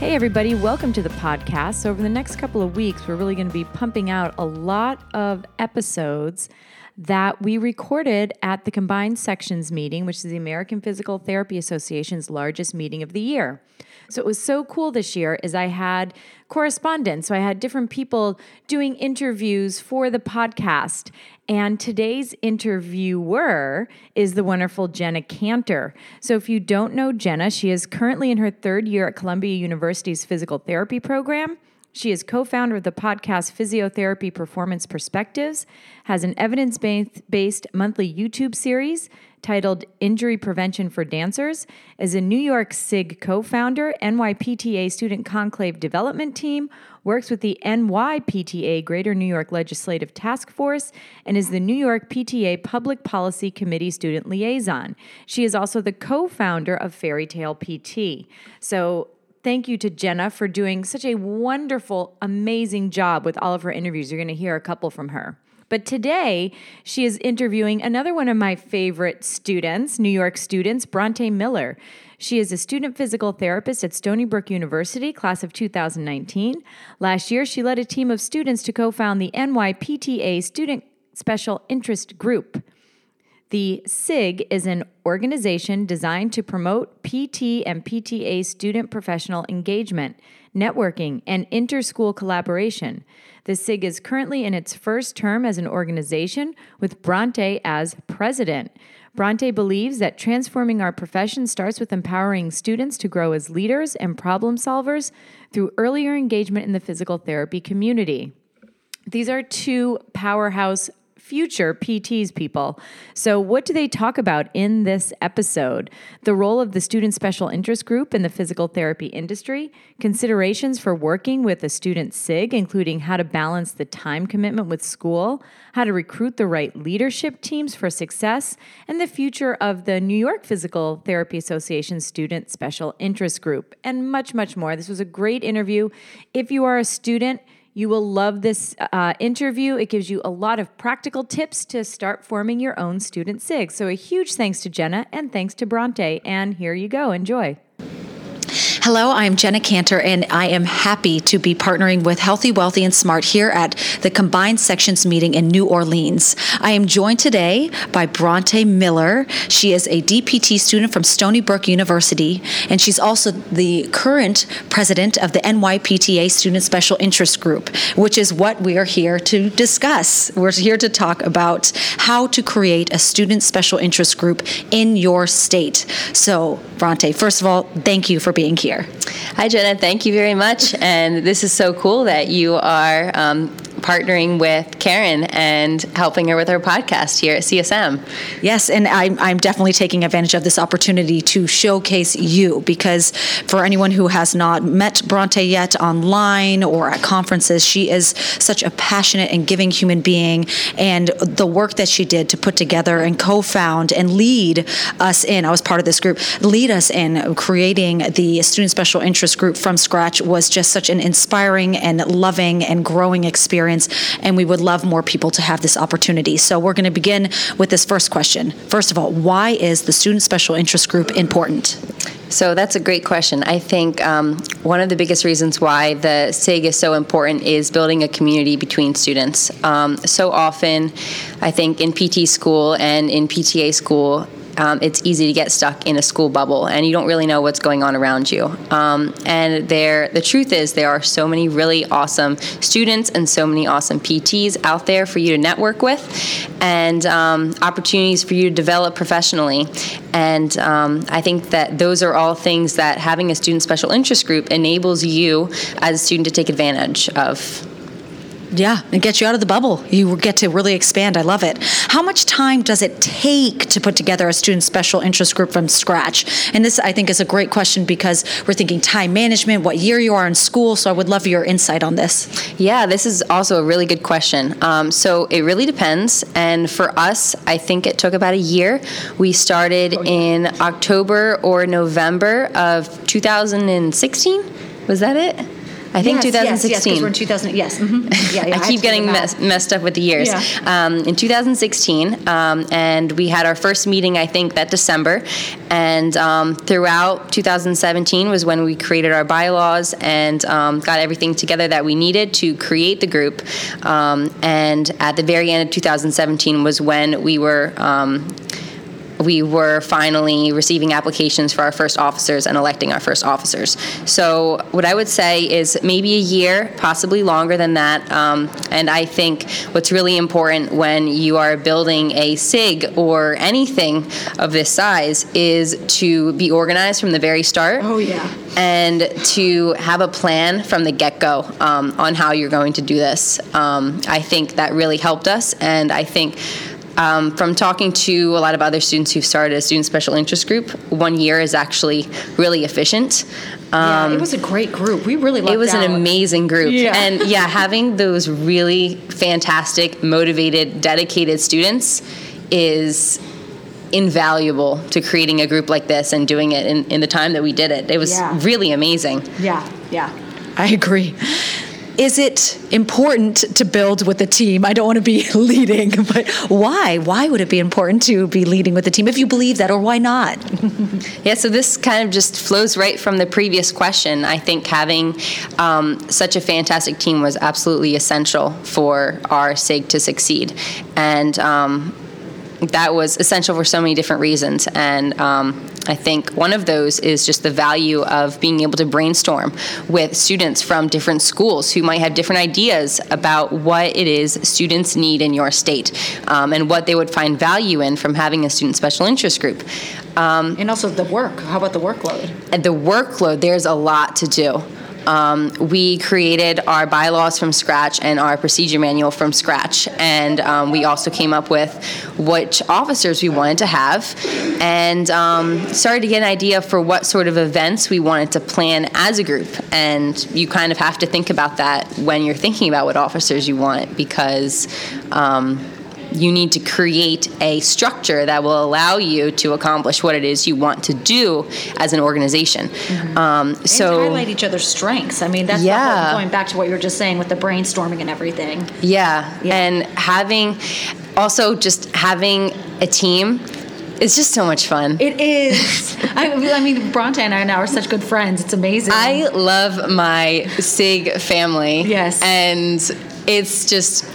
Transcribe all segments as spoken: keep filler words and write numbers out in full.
Hey everybody, welcome to the podcast. So over the next couple of weeks, we're really going to be pumping out a lot of episodes that we recorded at the Combined Sections meeting, which is the American Physical Therapy Association's largest meeting of the year. So it was so cool this year is I had correspondence. So I had different people doing interviews for the podcast. And today's interviewer is the wonderful Jenna Kantor. So if you don't know Jenna, she is currently in her third year at Columbia University's physical therapy program. She is co-founder of the podcast Physiotherapy Performance Perspectives, has an evidence-based monthly YouTube series titled Injury Prevention for Dancers, is a New York S I G co-founder, N Y P T A Student Conclave Development Team, works with the N Y P T A Greater New York Legislative Task Force, and is the New York P T A Public Policy Committee Student Liaison. She is also the co-founder of Fairytale P T. So thank you to Jenna for doing such a wonderful, amazing job with all of her interviews. You're going to hear a couple from her. But today, she is interviewing another one of my favorite students, New York students, Bronté Miller. She is a student physical therapist at Stony Brook University, class of two thousand nineteen. Last year, she led a team of students to co-found the N Y P T A Student Special Interest Group. The S I G is an organization designed to promote P T and P T A student professional engagement, networking, and inter-school collaboration. The S I G is currently in its first term as an organization with Bronté as president. Bronté believes that transforming our profession starts with empowering students to grow as leaders and problem solvers through earlier engagement in the physical therapy community. These are two powerhouse future P Ts, people. So what do they talk about in this episode? The role of the Student Special Interest Group in the physical therapy industry, considerations for working with a student S I G, including how to balance the time commitment with school, how to recruit the right leadership teams for success, and the future of the New York Physical Therapy Association Student Special Interest Group, and much, much more. This was a great interview. If you are a student, you will love this uh, interview. It gives you a lot of practical tips to start forming your own student S I G. So a huge thanks to Jenna and thanks to Bronté. And here you go. Enjoy. Hello, I'm Jenna Kantor, and I am happy to be partnering with Healthy, Wealthy, and Smart here at the Combined Sections meeting in New Orleans. I am joined today by Bronté Miller. She is a D P T student from Stony Brook University, and she's also the current president of the N Y P T A Student Special Interest Group, which is what we are here to discuss. We're here to talk about how to create a student special interest group in your state. So, Bronté, first of all, thank you for being here. Hi, Jenna. Thank you very much. And this is so cool that you are um, partnering with Karen and helping her with her podcast here at C S M. Yes, and I'm, I'm definitely taking advantage of this opportunity to showcase you, because for anyone who has not met Bronté yet online or at conferences, she is such a passionate and giving human being, and the work that she did to put together and co-found and lead us in, I was part of this group, lead us in creating the Student Special Interest Group from scratch was just such an inspiring and loving and growing experience. And we would love more people to have this opportunity. So we're going to begin with this first question. First of all, why is the Student Special Interest Group important? So that's a great question. I think um, one of the biggest reasons why the S I G is so important is building a community between students. Um, so often, I think in P T school and in P T A school, Um, it's easy to get stuck in a school bubble, and you don't really know what's going on around you. Um, and there, the truth is there are so many really awesome students and so many awesome P Ts out there for you to network with, and um, opportunities for you to develop professionally. And um, I think that those are all things that having a student special interest group enables you as a student to take advantage of. Yeah, it gets you out of the bubble. You get to really expand. I love it. How much time does it take to put together a student special interest group from scratch? And this, I think, is a great question because we're thinking time management, what year you are in school. So I would love your insight on this. Yeah, this is also a really good question. Um, so it really depends. And for us, I think it took about a year. We started oh, yeah. in October or November of two thousand sixteen. Was that it? I think yes, twenty sixteen. Yes, yes, we're in two thousand. Yes. Mm-hmm. Yeah, yeah, I, I keep getting mess, messed up with the years. Yeah. Um, in two thousand sixteen, um, and we had our first meeting, I think, that December. And um, throughout two thousand seventeen was when we created our bylaws and um, got everything together that we needed to create the group. Um, and at the very end of two thousand seventeen was when we were... Um, we were finally receiving applications for our first officers and electing our first officers. So what I would say is maybe a year, possibly longer than that. Um, and I think what's really important when you are building a SIG or anything of this size is to be organized from the very start. Oh, yeah. And to have a plan from the get-go um, on how you're going to do this. Um, I think that really helped us. And I think... Um, from talking to a lot of other students who've started a student special interest group, one year is actually really efficient. Um, yeah, it was a great group. We really loved it. It was an amazing group. Yeah. And yeah, having those really fantastic, motivated, dedicated students is invaluable to creating a group like this and doing it in, in the time that we did it. It was yeah. really amazing. Yeah, yeah. I agree. Is it important to build with a team? I don't want to be leading, but why? Why would it be important to be leading with a team if you believe that, or why not? Yeah, so this kind of just flows right from the previous question. I think having um, such a fantastic team was absolutely essential for our SIG to succeed. And um, that was essential for so many different reasons. And um, I think one of those is just the value of being able to brainstorm with students from different schools who might have different ideas about what it is students need in your state um, and what they would find value in from having a student special interest group. Um, and also the work. How about the workload? And the workload, there's a lot to do. Um, we created our bylaws from scratch and our procedure manual from scratch. And um, we also came up with which officers we wanted to have and um, started to get an idea for what sort of events we wanted to plan as a group. And you kind of have to think about that when you're thinking about what officers you want because um, you need to create a structure that will allow you to accomplish what it is you want to do as an organization. Mm-hmm. Um, so and highlight each other's strengths. I mean, that's yeah. going back to what you were just saying with the brainstorming and everything. Yeah. yeah. And having also just having a team. It's just so much fun. It is. I, I mean, Bronté and I now are such good friends. It's amazing. I love my SIG family. Yes. And it's just...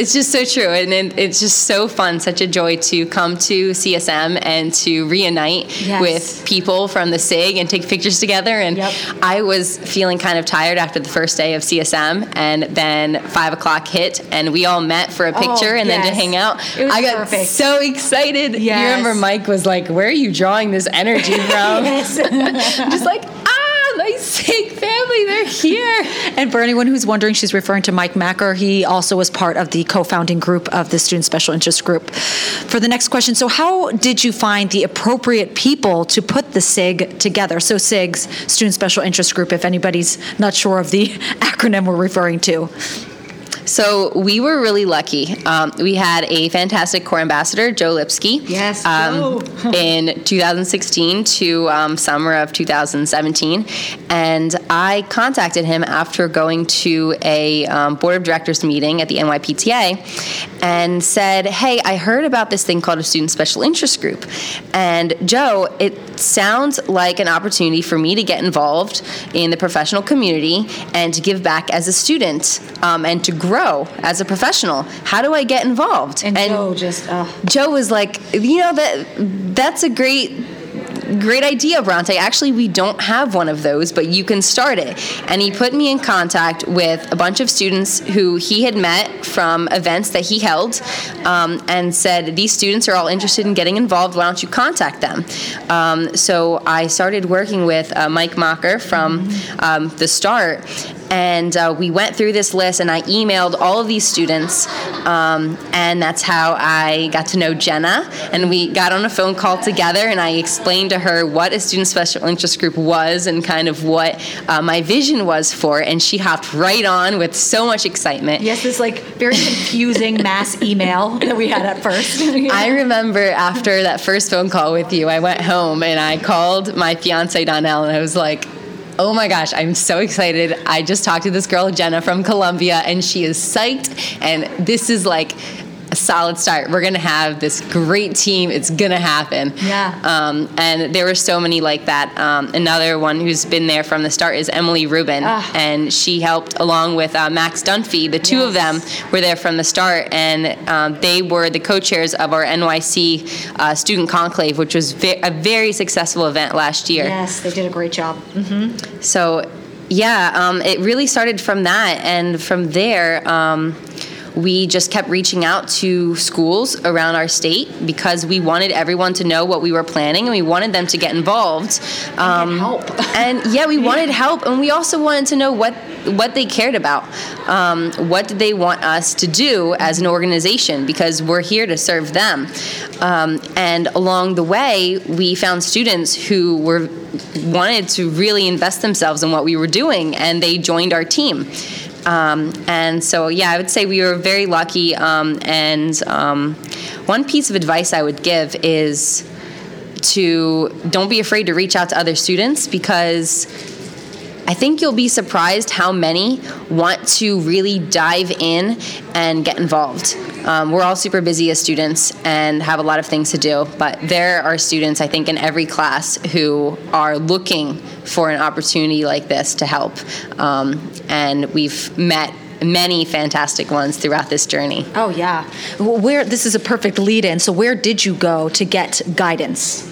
It's just so true, and it, it's just so fun, such a joy to come to C S M and to reunite yes. with people from the SIG and take pictures together. And yep. I was feeling kind of tired after the first day of C S M, and then five o'clock hit, and we all met for a picture oh, and yes. then to hang out. It was I got perfect. so excited. Yes. You remember Mike was like, where are you drawing this energy from? Just like, ah! My SIG family, they're here. And for anyone who's wondering, she's referring to Mike Mocker. He also was part of the co-founding group of the Student Special Interest Group. For the next question, so how did you find the appropriate people to put the SIG together? So SIG's Student Special Interest Group, if anybody's not sure of the acronym we're referring to. So we were really lucky. Um, we had a fantastic core ambassador, Joe Lipsky, yes, um, Joe. in two thousand sixteen to um, summer of two thousand seventeen. And I contacted him after going to a um, board of directors meeting at the N Y P T A and said, hey, I heard about this thing called a student special interest group. And Joe, it sounds like an opportunity for me to get involved in the professional community and to give back as a student um, and to grow as a professional. How do I get involved? And, and Joe just uh. Joe was like, you know, that that's a great great idea, Bronté. Actually, we don't have one of those, but you can start it. And he put me in contact with a bunch of students who he had met from events that he held um, and said, these students are all interested in getting involved. Why don't you contact them? Um, so I started working with uh, Mike Mocker from um, the start. And uh, we went through this list, and I emailed all of these students, um, and that's how I got to know Jenna. And we got on a phone call together, and I explained to her what a student special interest group was and kind of what uh, my vision was for it. And she hopped right on with so much excitement. Yes, this like very confusing mass email that we had at first. Yeah. I remember after that first phone call with you, I went home and I called my fiance Donnell, and I was like, oh my gosh, I'm so excited. I just talked to this girl, Jenna from Columbia, and she is psyched. And this is like a solid start. We're going to have this great team. It's going to happen. Yeah. Um, and there were so many like that. Um, another one who's been there from the start is Emily Rubin. Ugh. And she helped along with uh, Max Dunphy. The two yes. of them were there from the start. And um, they were the co-chairs of our N Y C uh, Student Conclave, which was ve- a very successful event last year. Yes, they did a great job. Mm-hmm. So, yeah, um, it really started from that. And from there... Um, We just kept reaching out to schools around our state because we wanted everyone to know what we were planning, and we wanted them to get involved. Um, and help. and yeah, we wanted help, and we also wanted to know what, what they cared about. Um, what did they want us to do as an organization, because we're here to serve them. Um, and along the way, we found students who were wanted to really invest themselves in what we were doing, and they joined our team. Um, and so, yeah, I would say we were very lucky. Um, and um, one piece of advice I would give is to don't be afraid to reach out to other students, because I think you'll be surprised how many want to really dive in and get involved. Um, we're all super busy as students and have a lot of things to do, but there are students, I think, in every class who are looking for an opportunity like this to help. Um, and we've met many fantastic ones throughout this journey. Oh, yeah. Where this is a perfect lead-in. So where did you go to get guidance?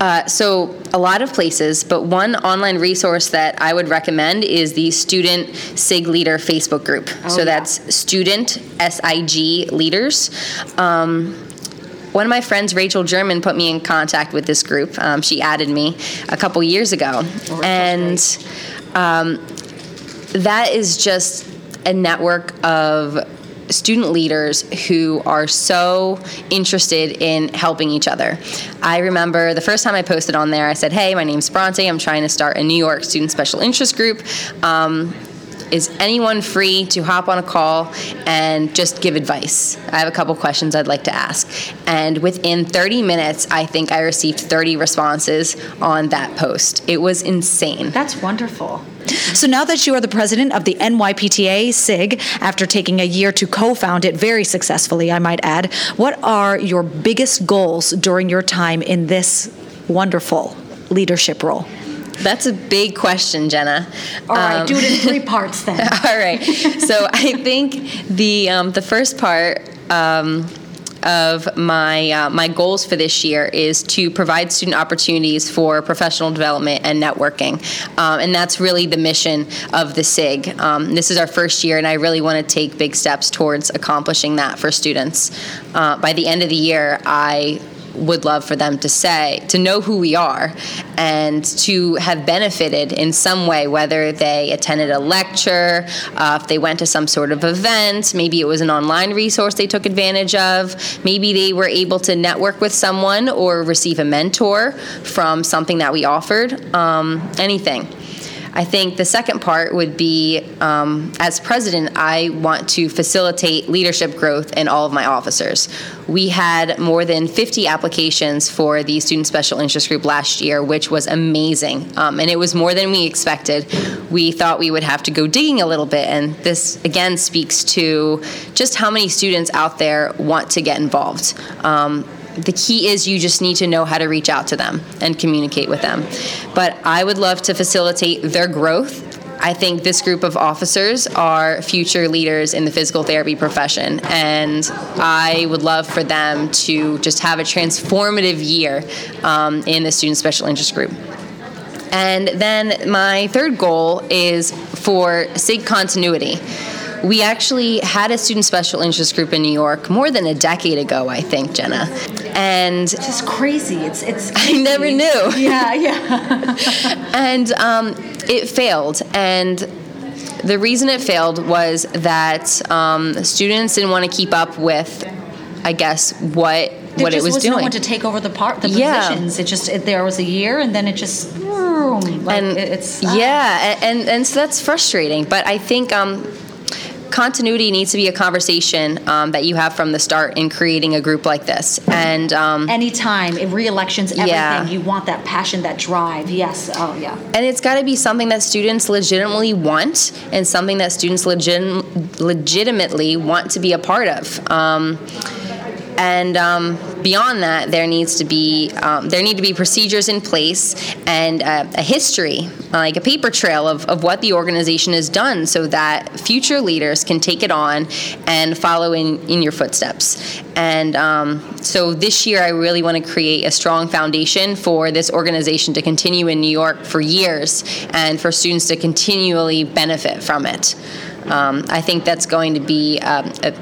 Uh, so a lot of places, but one online resource that I would recommend is the Student SIG Leader Facebook group. Oh, so yeah. That's Student S I G Leaders. Um, one of my friends, Rachel German, put me in contact with this group. Um, she added me a couple years ago. Oh, and um, that is just a network of student leaders who are so interested in helping each other. I remember the first time I posted on there, I said, hey, my name's Bronté. I'm trying to start a New York student special interest group. Um, is anyone free to hop on a call and just give advice? I have a couple questions I'd like to ask. And within thirty minutes, I think I received thirty responses on that post. It was insane. That's wonderful. So now that you are the president of the N Y P T A SIG, after taking a year to co-found it very successfully, I might add, what are your biggest goals during your time in this wonderful leadership role? That's a big question, Jenna. All right, um, do it in three parts then. All right. So I think the um, the first part um, of my uh, my goals for this year is to provide student opportunities for professional development and networking. Um, and that's really the mission of the SIG. Um, this is our first year, and I really want to take big steps towards accomplishing that for students. Uh, by the end of the year, I would love for them to say, to know who we are and to have benefited in some way, whether they attended a lecture, uh, if they went to some sort of event, maybe it was an online resource they took advantage of, maybe they were able to network with someone or receive a mentor from something that we offered, um, anything. I think the second part would be, um, as president, I want to facilitate leadership growth in all of my officers. We had more than fifty applications for the Student Special Interest Group last year, which was amazing. Um, and it was more than we expected. We thought we would have to go digging a little bit. And this, again, speaks to just how many students out there want to get involved. Um, The key is you just need to know how to reach out to them and communicate with them. But I would love to facilitate their growth. I think this group of officers are future leaders in the physical therapy profession, and I would love for them to just have a transformative year um, in the Student Special Interest Group. And then my third goal is for SIG continuity. We actually had a student special interest group in New York more than a decade ago, I think, Jenna. And it's just crazy. It's it's. Crazy. I never knew. Yeah, yeah. And um, it failed, and The reason it failed was that um, students didn't want to keep up with, I guess, what there what it was, was doing. There just was no one to take over the part the yeah. positions. It just it, there was a year, and then it just boom, like and it, it's ah. yeah, and, and and so that's frustrating. But I think. Um, Continuity needs to be a conversation um, that you have from the start in creating a group like this. And um, anytime, in re-elections, everything, yeah. you want that passion, that drive. Yes. Oh, yeah. And it's got to be something that students legitimately want and something that students legit- legitimately want to be a part of. Um, and um, beyond that, there needs to be um, there need to be procedures in place and uh, a history, like a paper trail of, of what the organization has done, so that future leaders can take it on and follow in, in your footsteps. And um, so this year, I really want to create a strong foundation for this organization to continue in New York for years and for students to continually benefit from it. Um, I think that's going to be um, a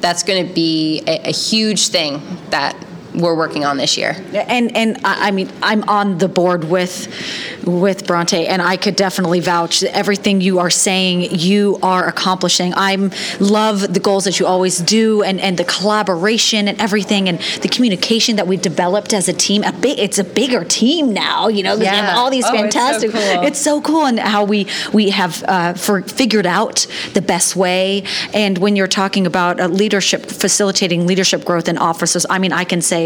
That's going to be a, a huge thing that we're working on this year. And and I mean, I'm on the board with with Bronté, and I could definitely vouch that everything you are saying, you are accomplishing. I love the goals that you always do, and, and the collaboration and everything, and the communication that we've developed as a team. A big, it's a bigger team now, you know. Yeah. We have all these oh, fantastic. It's so cool. It's so cool, and how we we have uh, for figured out the best way. And when you're talking about uh, leadership, facilitating leadership growth in officers, I mean, I can say.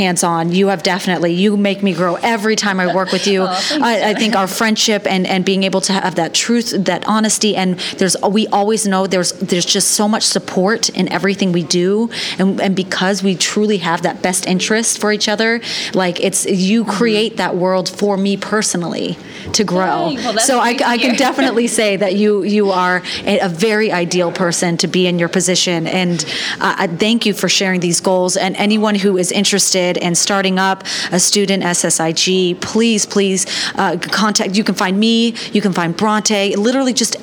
Hands-on, you have definitely, you make me grow every time I work with you. Oh, I, I think our friendship and, and being able to have that truth, that honesty, and there's we always know there's there's just so much support in everything we do, and, and because we truly have that best interest for each other, like it's you create that world for me personally to grow. Dang, well, so I, I can definitely say that you you are a, a very ideal person to be in your position, and uh, I thank you for sharing these goals. And anyone who is interested in starting up a student S S I G, please, please uh, contact. You can find me. You can find Bronté. Literally, just,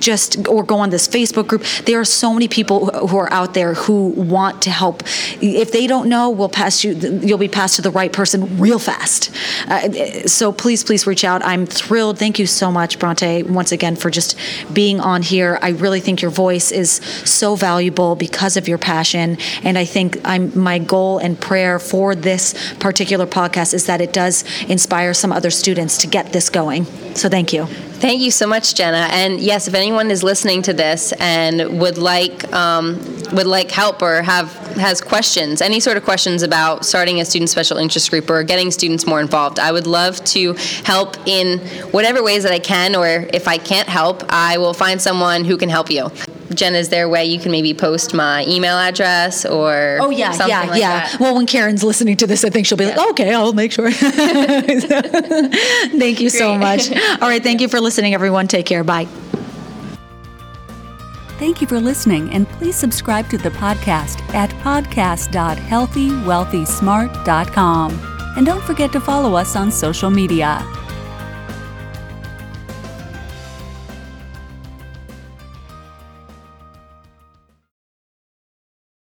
just or go on this Facebook group. There are so many people who are out there who want to help. If they don't know, we'll pass you. You'll be passed to the right person real fast. Uh, so please, please reach out. I'm thrilled. Thank you so much, Bronté, once again for just being on here. I really think your voice is so valuable because of your passion, and I think I'm my goal and prayer for this particular podcast is that it does inspire some other students to get this going. So thank you. Thank you so much, Jenna. And yes, if anyone is listening to this and would like um, would like help or have has questions, any sort of questions about starting a student special interest group or getting students more involved, I would love to help in whatever ways that I can, or if I can't help, I will find someone who can help you. Jenna, is there a way you can maybe post my email address or oh, yeah, something yeah, like yeah. that? Well, when Karen's listening to this, I think she'll be yeah. like, okay, I'll make sure. Thank you Great. so much. All right. Thank you for listening, everyone. Take care. Bye. Thank you for listening, and please subscribe to the podcast at podcast dot healthy wealthy smart dot com. And don't forget to follow us on social media.